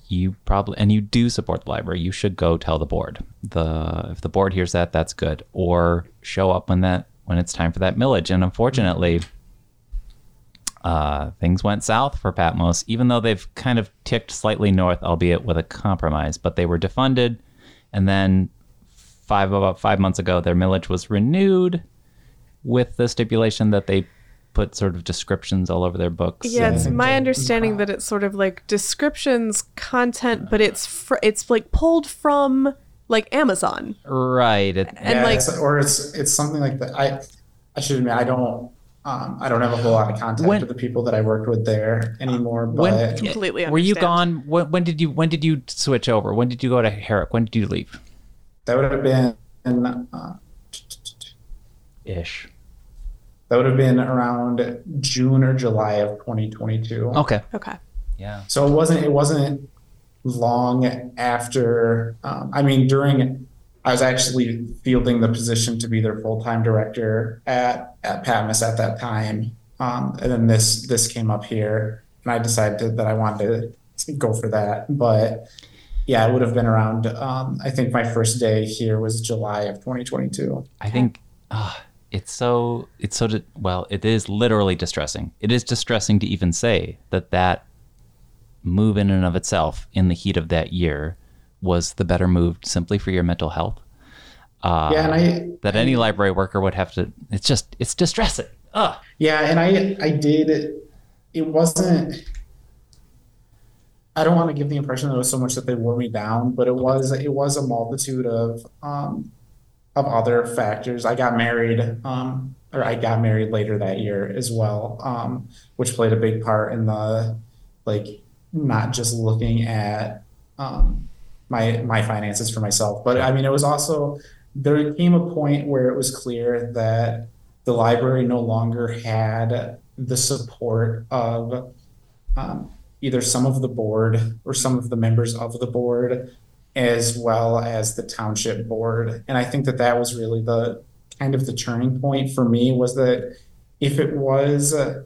you probably and you do support the library, you should go tell the board. The if the board hears that, that's good. Or show up when that. when it's time for that millage. And unfortunately, uh, things went south for Patmos, even though they've kind of ticked slightly north, albeit with a compromise, but they were defunded. And then five, about five months ago, their millage was renewed with the stipulation that they put sort of descriptions all over their books. Yeah, it's my understanding that it's sort of like descriptions, content, but it's fr- it's like pulled from... like Amazon, right? It, and yeah, like, it's, or it's it's something like that. I I should admit I don't um, I don't have a whole lot of contact when, with the people that I worked with there anymore. When, but completely, were you gone? When, when did you when did you switch over? When did you go to Herrick? When did you leave? That would have been uh, ish. That would have been around June or July of twenty twenty-two. Okay. Okay. Yeah. So it wasn't. It wasn't. long after um, I mean during I was actually fielding the position to be their full-time director at at Patmos at that time, um, and then this this came up here and I decided that I wanted to go for that. But yeah, it would have been around um, I think my first day here was July of twenty twenty-two. I think uh, it's so it's so well it is literally distressing. It is distressing to even say that that move in and of itself in the heat of that year was the better move simply for your mental health. Uh, yeah, and I, that any I, library worker would have to, it's just, it's distressing. Ugh. Yeah. And I, I did, it wasn't, I don't want to give the impression that it was so much that they wore me down, but it was, it was a multitude of, um, of other factors. I got married, um, or I got married later that year as well, um, which played a big part in the, like, not just looking at um, my my finances for myself, but I mean, it was also, there came a point where it was clear that the library no longer had the support of um, either some of the board or some of the members of the board, as well as the township board. And I think that that was really the kind of the turning point for me, was that if it was uh,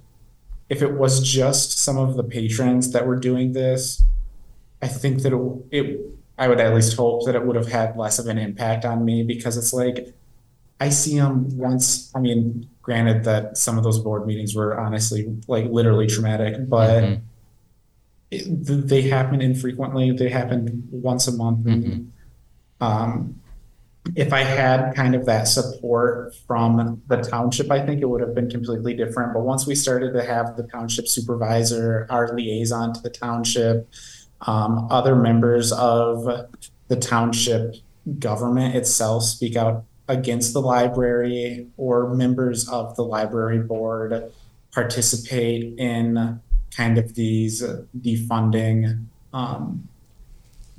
if it was just some of the patrons that were doing this, I think that it, it, I would at least hope that it would have had less of an impact on me, because it's like, I see them once. I mean, granted that some of those board meetings were honestly like literally traumatic, but mm-hmm. it, they happen infrequently. They happen once a month. Mm-hmm. And, Um, if I had kind of that support from the township, I think it would have been completely different. But once we started to have the township supervisor, our liaison to the township, um, other members of the township government itself speak out against the library, or members of the library board participate in kind of these defunding um,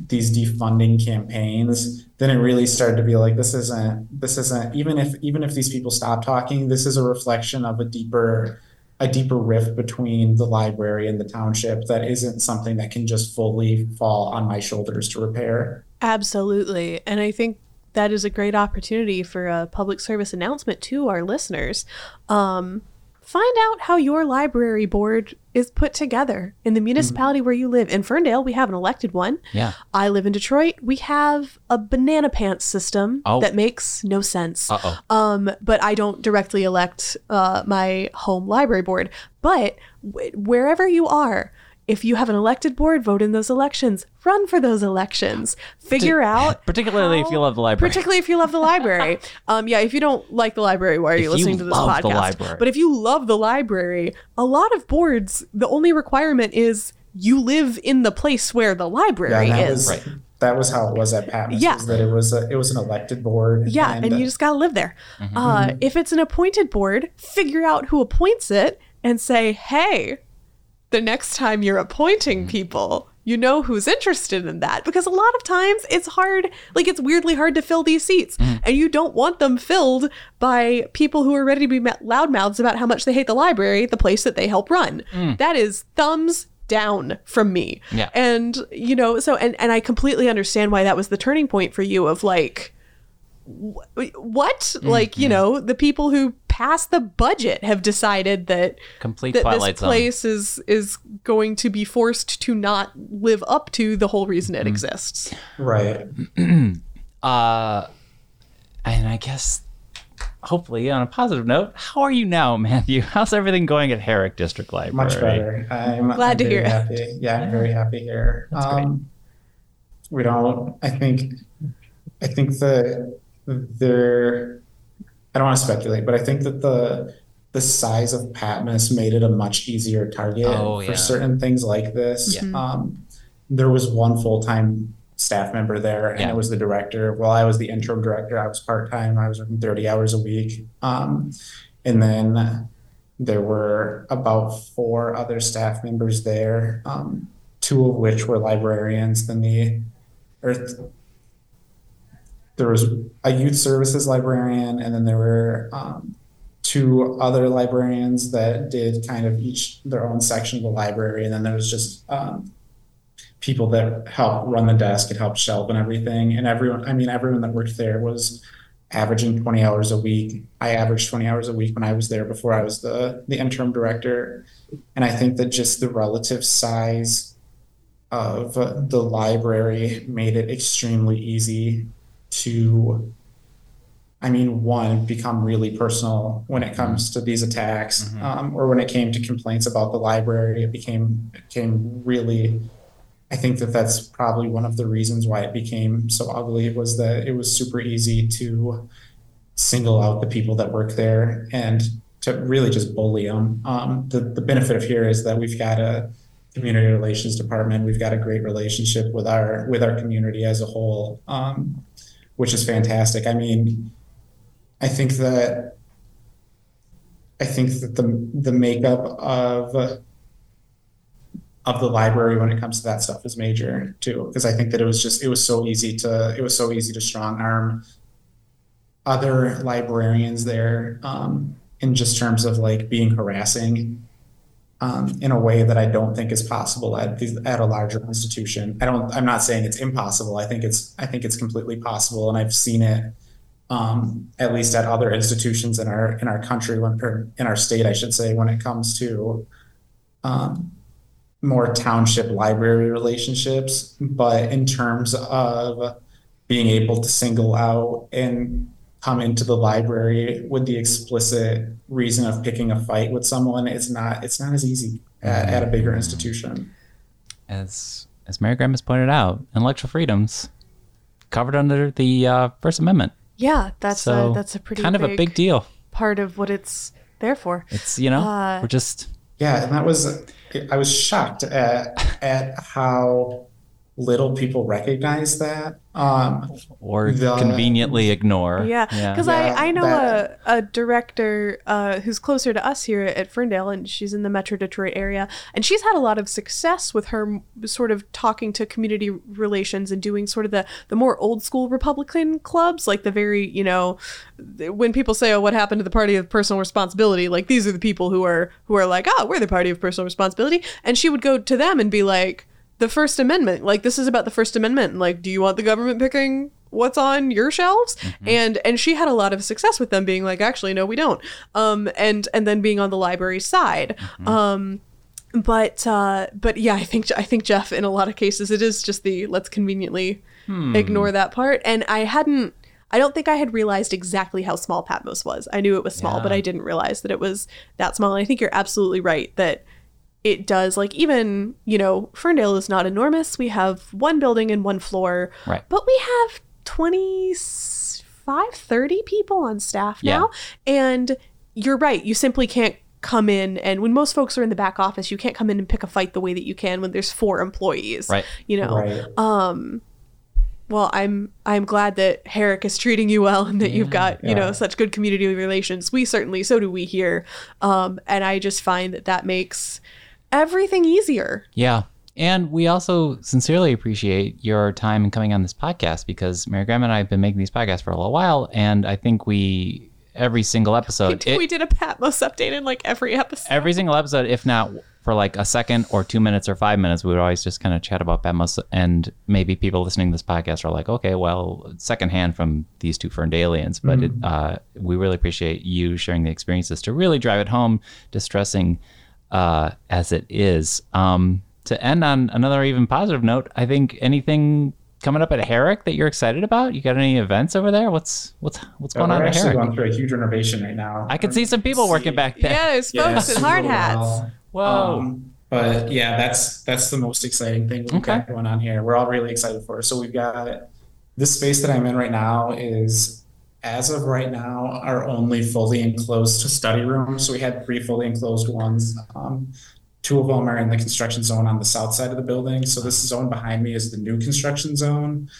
these defunding campaigns, then it really started to be like, this isn't this isn't even if even if these people stop talking, this is a reflection of a deeper a deeper rift between the library and the township that isn't something that can just fully fall on my shoulders to repair. Absolutely. And I think that is a great opportunity for a public service announcement to our listeners. Um, find out how your library board is put together in the municipality mm-hmm. where you live. In Ferndale, we have an elected one. Yeah. I live in Detroit. We have a banana pants system oh. that makes no sense. Uh-oh. Um, but I don't directly elect uh, my home library board. But w- wherever you are, if you have an elected board, vote in those elections. Run for those elections. Figure D- out. Particularly how, if you love the library. Particularly if you love the library. um, yeah, if you don't like the library, why are you if listening you to this love podcast? The but if you love the library, a lot of boards, the only requirement is you live in the place where the library yeah, that is. Was, right. That was how it was at Patmos. Yeah. That it was a, it was an elected board. Yeah, and, and you just got to live there. Mm-hmm. Uh, if it's an appointed board, figure out who appoints it and say, hey, the next time you're appointing people, you know who's interested in that, because a lot of times it's hard, like it's weirdly hard to fill these seats, mm. and you don't want them filled by people who are ready to be loudmouths about how much they hate the library, the place that they help run. Mm. That is thumbs down from me. Yeah. And, you know, so and, and I completely understand why that was the turning point for you of like, what mm-hmm. like you know the people who passed the budget have decided that complete that Twilight this place Zone. is is going to be forced to not live up to the whole reason it mm-hmm. exists, right? uh and I guess hopefully on a positive note, how are you now, Matthew? How's everything going at Herrick District Library? Much better. I'm glad I'm to hear happy. It yeah I'm very happy here. That's um great. we don't I think I think the There, I don't want to speculate, but I think that the the size of Patmos made it a much easier target oh, yeah. for certain things like this. Yeah. Um, there was one full-time staff member there, and yeah. it was the director. While I was the interim director, I was part-time. I was working thirty hours a week. Um, and then there were about four other staff members there, um, two of which were librarians. Then the Earth... There was a youth services librarian, and then there were um, two other librarians that did kind of each their own section of the library. And then there was just um, people that helped run the desk and helped shelve and everything. And everyone, I mean, everyone that worked there was averaging twenty hours a week. I averaged twenty hours a week when I was there before I was the, the interim director. And I think that just the relative size of the library made it extremely easy to, I mean, one, become really personal when it comes to these attacks, mm-hmm. um, or when it came to complaints about the library, it became, it became really, I think that that's probably one of the reasons why it became so ugly, was that it was super easy to single out the people that work there and to really just bully them. Um, the, the benefit of here is that we've got a community relations department. We've got a great relationship with our, with our community as a whole. Um, which is fantastic. I mean, I think that I think that the the makeup of of the library when it comes to that stuff is major too, because I think that it was just it was so easy to it was so easy to strong arm other librarians there um, in just terms of like being harassing um, in a way that I don't think is possible at these, at a larger institution. I don't, I'm not saying it's impossible. I think it's, I think it's completely possible. And I've seen it, um, at least at other institutions in our, in our country, when, or in our state, I should say, when it comes to, um, more township library relationships. But in terms of being able to single out and come into the library with the explicit reason of picking a fight with someone, it's not it's not as easy at, at a bigger institution. As as Mary Grahame has pointed out, intellectual freedoms covered under the uh, First Amendment. Yeah, that's so a, that's a pretty kind of big, a big deal. Part of what it's there for. It's you know uh, we're just yeah, and that was I was shocked at at how little people recognize that um, or the, conveniently ignore. Yeah, because yeah. yeah, I I know that, a a director uh, who's closer to us here at Ferndale, and she's in the Metro Detroit area, and she's had a lot of success with her sort of talking to community relations and doing sort of the the more old school Republican clubs, like the very you know when people say, oh, what happened to the party of personal responsibility? Like these are the people who are who are like, oh, we're the party of personal responsibility, and she would go to them and be like, the First Amendment, like this is about the First Amendment. And, like, do you want the government picking what's on your shelves? Mm-hmm. And and she had a lot of success with them being like, actually, no, we don't. Um, and and then being on the library side. Mm-hmm. Um, but uh, but yeah, I think I think Jeff, in a lot of cases, it is just the let's conveniently hmm. ignore that part. And I hadn't, I don't think I had realized exactly how small Patmos was. I knew it was small, yeah. but I didn't realize that it was that small. And I think you're absolutely right that it does, like, even, you know, Ferndale is not enormous. We have one building and one floor. Right. But we have twenty-five, thirty people on staff yeah. now. And you're right. You simply can't come in. And when most folks are in the back office, you can't come in and pick a fight the way that you can when there's four employees. Right. You know. Right. Um, well, I'm I'm glad that Herrick is treating you well and that yeah, you've got, you yeah. know, such good community relations. We certainly, so do we here. Um, and I just find that that makes everything easier. Yeah. And we also sincerely appreciate your time in coming on this podcast, because Mary Grahame and I have been making these podcasts for a little while, and I think we every single episode we did, it, we did a Patmos update in like every episode. Every single episode, if not for like a second or two minutes or five minutes, we would always just kind of chat about Patmos, and maybe people listening to this podcast are like, okay, well, secondhand from these two Ferndalians, but mm-hmm. it, uh, we really appreciate you sharing the experiences to really drive it home, distressing uh as it is. Um to end on another even positive note, I think, anything coming up at Herrick that you're excited about? You got any events over there? What's what's what's going oh, on at Herrick? We're actually going through a huge renovation right now. I could see some people see. working back there. Yeah, there's folks in yeah, hard hats. Well. Whoa. Um, but yeah, that's that's the most exciting thing we've okay. got going on here. We're all really excited for it. So we've got this space that I'm in right now is, as of right now, our only fully enclosed study room. So we had three fully enclosed ones. Um, two of them are in the construction zone on the south side of the building. So this zone behind me is the new construction zone.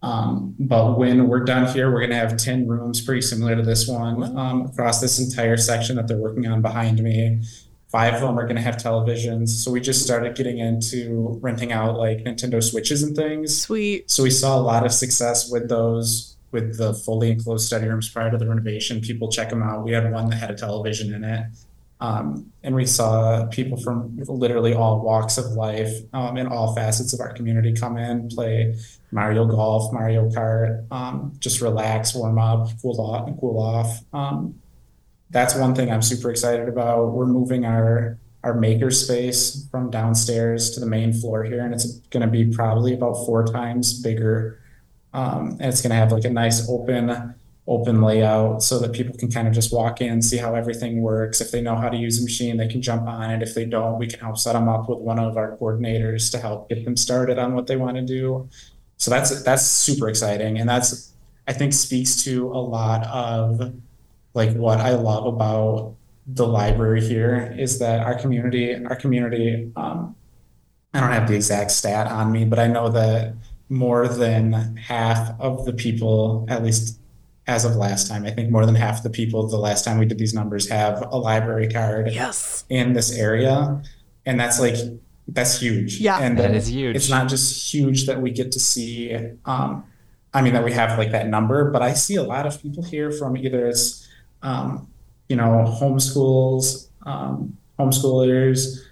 Um, but when we're done here, we're going to have ten rooms pretty similar to this one um, across this entire section that they're working on behind me. Five of them are going to have televisions. So we just started getting into renting out like Nintendo Switches and things. Sweet. So we saw a lot of success with those. With the fully enclosed study rooms prior to the renovation, people check them out. We had one that had a television in it. Um, and we saw people from literally all walks of life um, and all facets of our community come in, play Mario Golf, Mario Kart, um, just relax, warm up, cool off. Cool off. Um, that's one thing I'm super excited about. We're moving our, our maker space from downstairs to the main floor here, and it's going to be probably about four times bigger. Um, and it's going to have like a nice open, open layout so that people can kind of just walk in, see how everything works. If they know how to use a machine, they can jump on it. If they don't, we can help set them up with one of our coordinators to help get them started on what they want to do. So that's, that's super exciting. And that's, I think, speaks to a lot of like what I love about the library here is that our community, our community, um, I don't have the exact stat on me, but I know that more than half of the people, at least as of last time, I think more than half the people the last time we did these numbers have a library card yes. in this area. And that's like, that's huge. Yeah, and that is huge. It's not just huge that we get to see, um, I mean, that we have like that number, but I see a lot of people here from either it's, um, you know, homeschools, um, homeschoolers,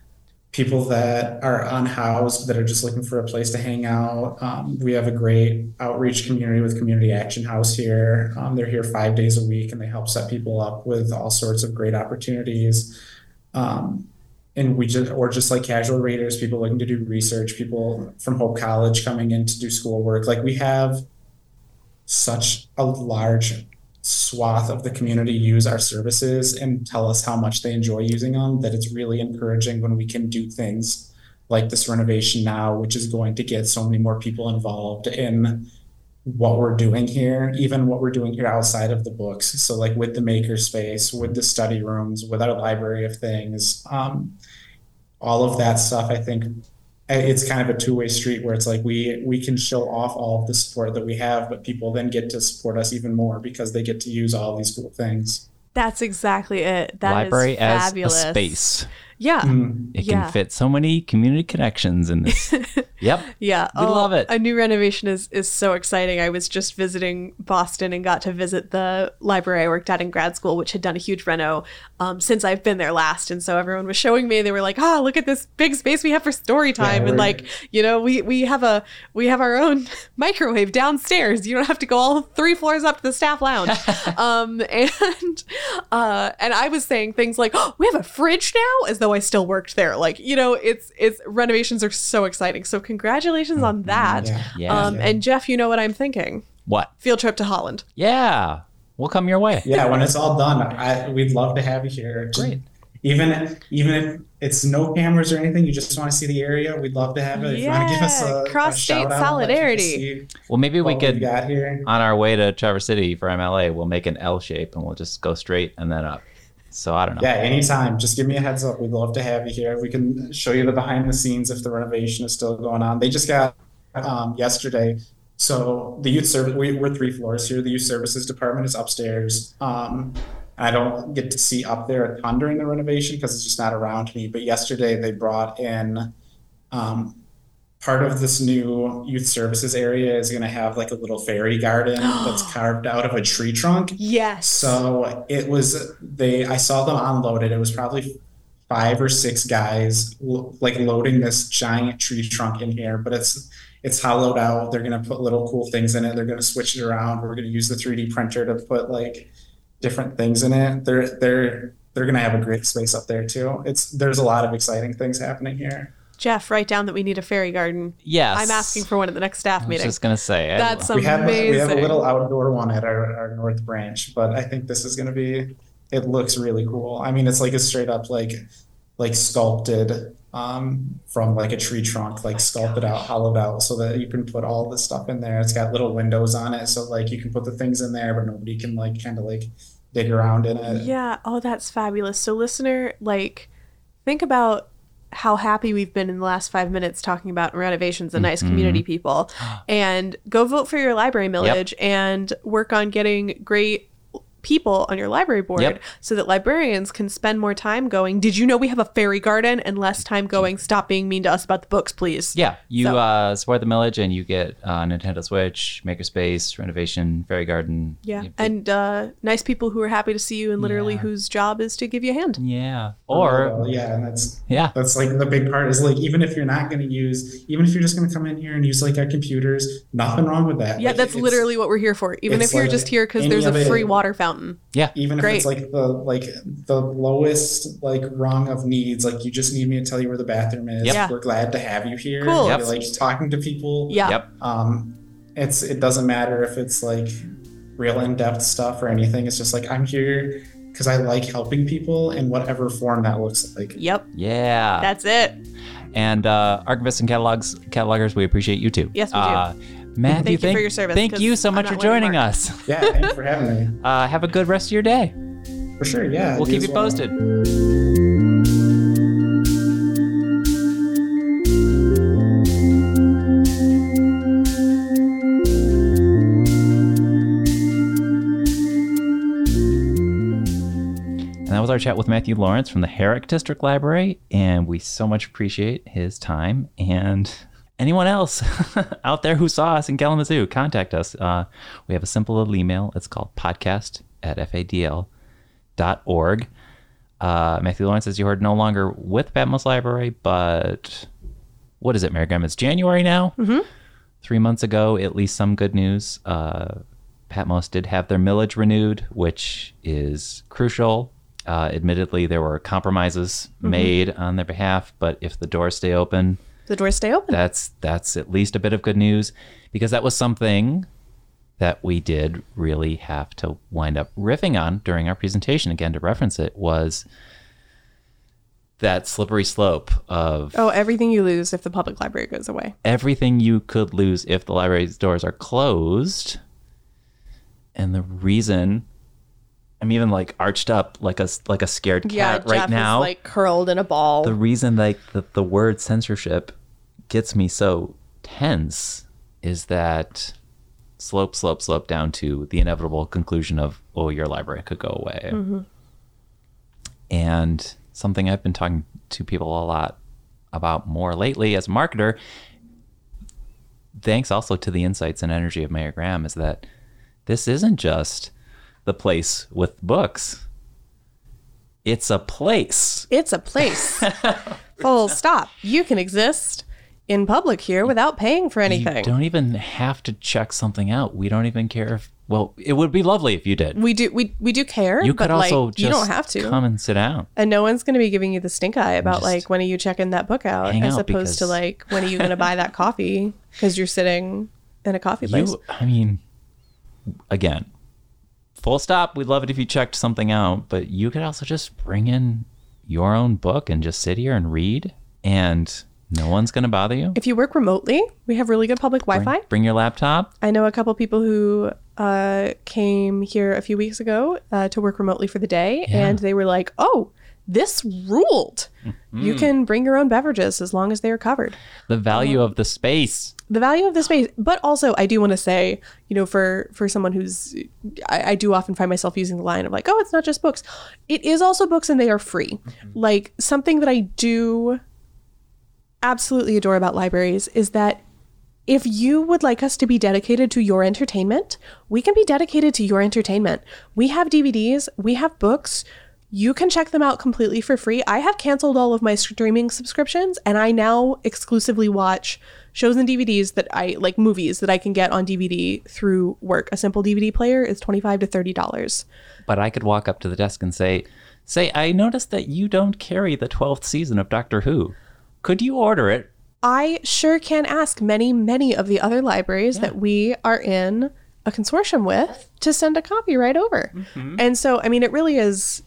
people that are unhoused that are just looking for a place to hang out. Um, we have a great outreach community with Community Action House here. Um, they're here five days a week and they help set people up with all sorts of great opportunities. Um, and we just, or just like casual readers, people looking to do research, people from Hope College coming in to do schoolwork. Like we have such a large swath of the community use our services and tell us how much they enjoy using them, that it's really encouraging when we can do things like this renovation now, which is going to get so many more people involved in what we're doing here, even what we're doing here outside of the books. So like with the makerspace, with the study rooms, with our library of things, um, all of that stuff, I think it's kind of a two-way street where it's like we we can show off all of the support that we have, but people then get to support us even more because they get to use all these cool things. That's exactly it. That library is fabulous. As a space. Yeah. Mm. It yeah. can fit so many community connections in this. Yep. Yeah. We oh, love it. A new renovation is, is so exciting. I was just visiting Boston and got to visit the library I worked at in grad school, which had done a huge reno um, since I've been there last. And so everyone was showing me, they were like, ah, oh, look at this big space we have for story time. Yeah, and like, you know, we, we have a, we have our own microwave downstairs. You don't have to go all three floors up to the staff lounge. um, and, uh, and I was saying things like, oh, we have a fridge now, as though I still worked there. Like, you know, it's, it's renovations are so exciting. So congratulations on that. Yeah. Yeah. Um, yeah. And Jeff, you know what I'm thinking? What? Field trip to Holland. Yeah. We'll come your way. Yeah. When it's all done, I, we'd love to have you here. Great. Even, even if it's no cameras or anything, you just want to see the area, we'd love to have it. Yeah. If you want to give us a cross-state solidarity. Well, maybe we could, we on our way to Traverse City from L A, we'll make an L shape and we'll just go straight and then up. So I don't know. Yeah, anytime. Just give me a heads up. We'd love to have you here. We can show you the behind the scenes if the renovation is still going on. They just got um, yesterday. So the youth service, we, we're three floors here. The youth services department is upstairs. Um, I don't get to see up there a ton during the renovation because it's just not around me. But yesterday they brought in um, part of this new youth services area is going to have like a little fairy garden that's carved out of a tree trunk. Yes. So it was, they, I saw them unloaded. It was probably five or six guys lo- like loading this giant tree trunk in here, but it's, it's hollowed out. They're going to put little cool things in it. They're going to switch it around. We're going to use the three D printer to put like different things in it. They're, they're, they're going to have a great space up there too. It's, there's a lot of exciting things happening here. Jeff, write down that we need a fairy garden. Yes. I'm asking for one at the next staff meeting. I was just going to say. That's amazing. We have, a, we have a little outdoor one at our, our north branch, but I think this is going to be, it looks really cool. I mean, it's like a straight up like like sculpted um, from like a tree trunk, like sculpted out, hollowed out so that you can put all this stuff in there. It's got little windows on it. So like you can put the things in there, but nobody can like kind of like dig around in it. Yeah. Oh, that's fabulous. So listener, like think about how happy we've been in the last five minutes talking about renovations and nice mm-hmm. community people, and go vote for your library millage yep. and work on getting great people on your library board yep. so that librarians can spend more time going, did you know we have a fairy garden, and less time going, stop being mean to us about the books, please. Yeah. You so. uh, support the millage and you get uh, Nintendo Switch, Makerspace, renovation, fairy garden. Yeah. And uh, nice people who are happy to see you and literally yeah. whose job is to give you a hand. Yeah. Or. Oh, yeah. And that's, yeah. that's like the big part is like, even if you're not going to use, even if you're just going to come in here and use like our computers, nothing wrong with that. Yeah. Like, that's literally what we're here for. Even if you're like just here because there's a free it, water fountain. Yeah. Even if Great. It's like the like the lowest like rung of needs, like you just need me to tell you where the bathroom is. Yep. We're glad to have you here. Cool. Yep. You're like talking to people. Yeah. Yep. Um, it's it doesn't matter if it's like real in-depth stuff or anything. It's just like I'm here because I like helping people in whatever form that looks like. Yep. Yeah. That's it. And uh, archivists and catalogs catalogers, we appreciate you too. Yes, we uh, do. Matthew, thank, thank you for your service. Thank you so much for joining us. Yeah, thanks for having me. Uh, have a good rest of your day. For sure, yeah. We'll keep you posted. And that was our chat with Matthew Lawrence from the Herrick District Library, and we so much appreciate his time. And anyone else out there who saw us in Kalamazoo, contact us. Uh, we have a simple little email. It's called podcast at fadl dot org. Uh, Matthew Lawrence, as you heard, no longer with Patmos Library, but what is it, Mary Grahame? It's January now. Mm-hmm. Three months ago, at least some good news. Uh, Patmos did have their millage renewed, which is crucial. Uh, admittedly, there were compromises mm-hmm. made on their behalf, but if the doors stay open... The doors stay open. That's that's at least a bit of good news, because that was something that we did really have to wind up riffing on during our presentation. Again, to reference it was that slippery slope of... Oh, everything you lose if the public library goes away. Everything you could lose if the library's doors are closed. And the reason... I'm even like arched up like a like a scared cat yeah, right Jeff now. Yeah, Jeff is like curled in a ball. The reason like the, the word censorship gets me so tense is that slope, slope, slope down to the inevitable conclusion of, oh, your library could go away. Mm-hmm. And something I've been talking to people a lot about more lately as a marketer, thanks also to the insights and energy of Mary Grahame, is that this isn't just the place with books. It's a place. It's a place. Full stop. You can exist in public here without paying for anything. You don't even have to check something out. We don't even care if, well, it would be lovely if you did. We do we we do care. You but could also like, just you don't have to. Come and sit down. And no one's going to be giving you the stink eye about like, when are you checking that book out? As opposed because... to like, when are you going to buy that coffee? Because you're sitting in a coffee place. You, I mean, again, full stop. We'd love it if you checked something out, but you could also just bring in your own book and just sit here and read, and no one's going to bother you. If you work remotely, we have really good public Wi-Fi. Bring, bring your laptop. I know a couple people who uh, came here a few weeks ago uh, to work remotely for the day, yeah. and they were like, oh, this ruled. Mm-hmm. You can bring your own beverages as long as they are covered. The value um, of the space. The value of the space. But also, I do want to say, you know, for, for someone who's, I, I do often find myself using the line of like, oh, it's not just books. It is also books, and they are free. Mm-hmm. Like, something that I do absolutely adore about libraries is that if you would like us to be dedicated to your entertainment, we can be dedicated to your entertainment. We have D V Ds. We have books. You can check them out completely for free. I have canceled all of my streaming subscriptions, and I now exclusively watch shows and D V Ds that I like, movies that I can get on D V D through work. A simple D V D player is twenty-five to thirty dollars. But I could walk up to the desk and say, say, I noticed that you don't carry the twelfth season of Doctor Who. Could you order it? I sure can ask many, many of the other libraries yeah. that we are in a consortium with to send a copy right over. Mm-hmm. And so, I mean, it really is...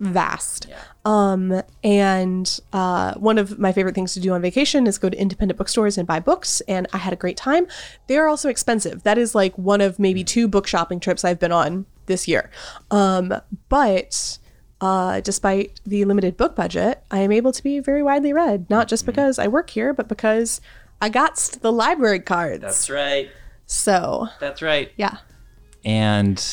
vast. Yeah. Um, and uh, one of my favorite things to do on vacation is go to independent bookstores and buy books. And I had a great time. They are also expensive. That is like one of maybe two book shopping trips I've been on this year. Um, but uh, despite the limited book budget, I am able to be very widely read, not just mm-hmm. because I work here, but because I got the library cards. That's right. So. That's right. Yeah. And...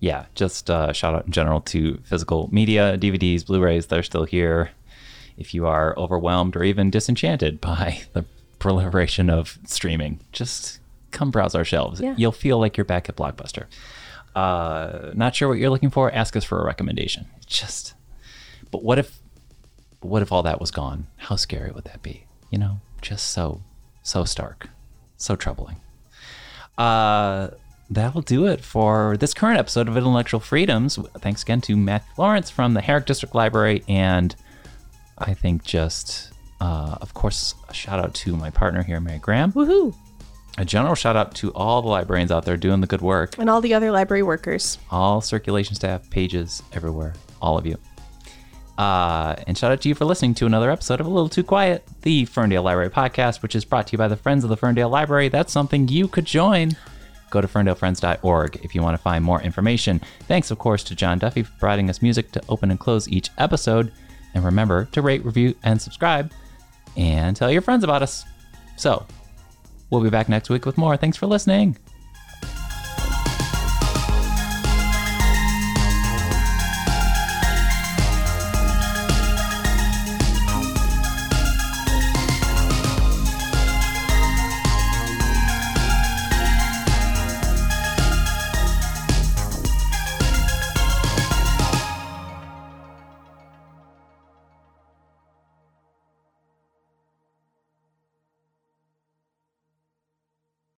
yeah, just a shout out in general to physical media, D V Ds, Blu-rays. They're still here. If you are overwhelmed or even disenchanted by the proliferation of streaming, just come browse our shelves. Yeah. You'll feel like you're back at Blockbuster. Uh, not sure what you're looking for? Ask us for a recommendation. Just, but what if, what if all that was gone? How scary would that be? You know, just so, so stark, so troubling. Uh... That'll do it for this current episode of Intellectual Freedoms. Thanks again to Matthew Lawrence from the Herrick District Library. And I think just, uh, of course, a shout out to my partner here, Mary Grahame. Woohoo! A general shout out to all the librarians out there doing the good work. And all the other library workers. All circulation staff, pages, everywhere. All of you. Uh, and shout out to you for listening to another episode of A Little Too Quiet, the Ferndale Library podcast, which is brought to you by the Friends of the Ferndale Library. That's something you could join. Go to ferndale friends dot org if you want to find more information. Thanks, of course, to John Duffy for providing us music to open and close each episode. And remember to rate, review, and subscribe, and tell your friends about us. So, we'll be back next week with more. Thanks for listening.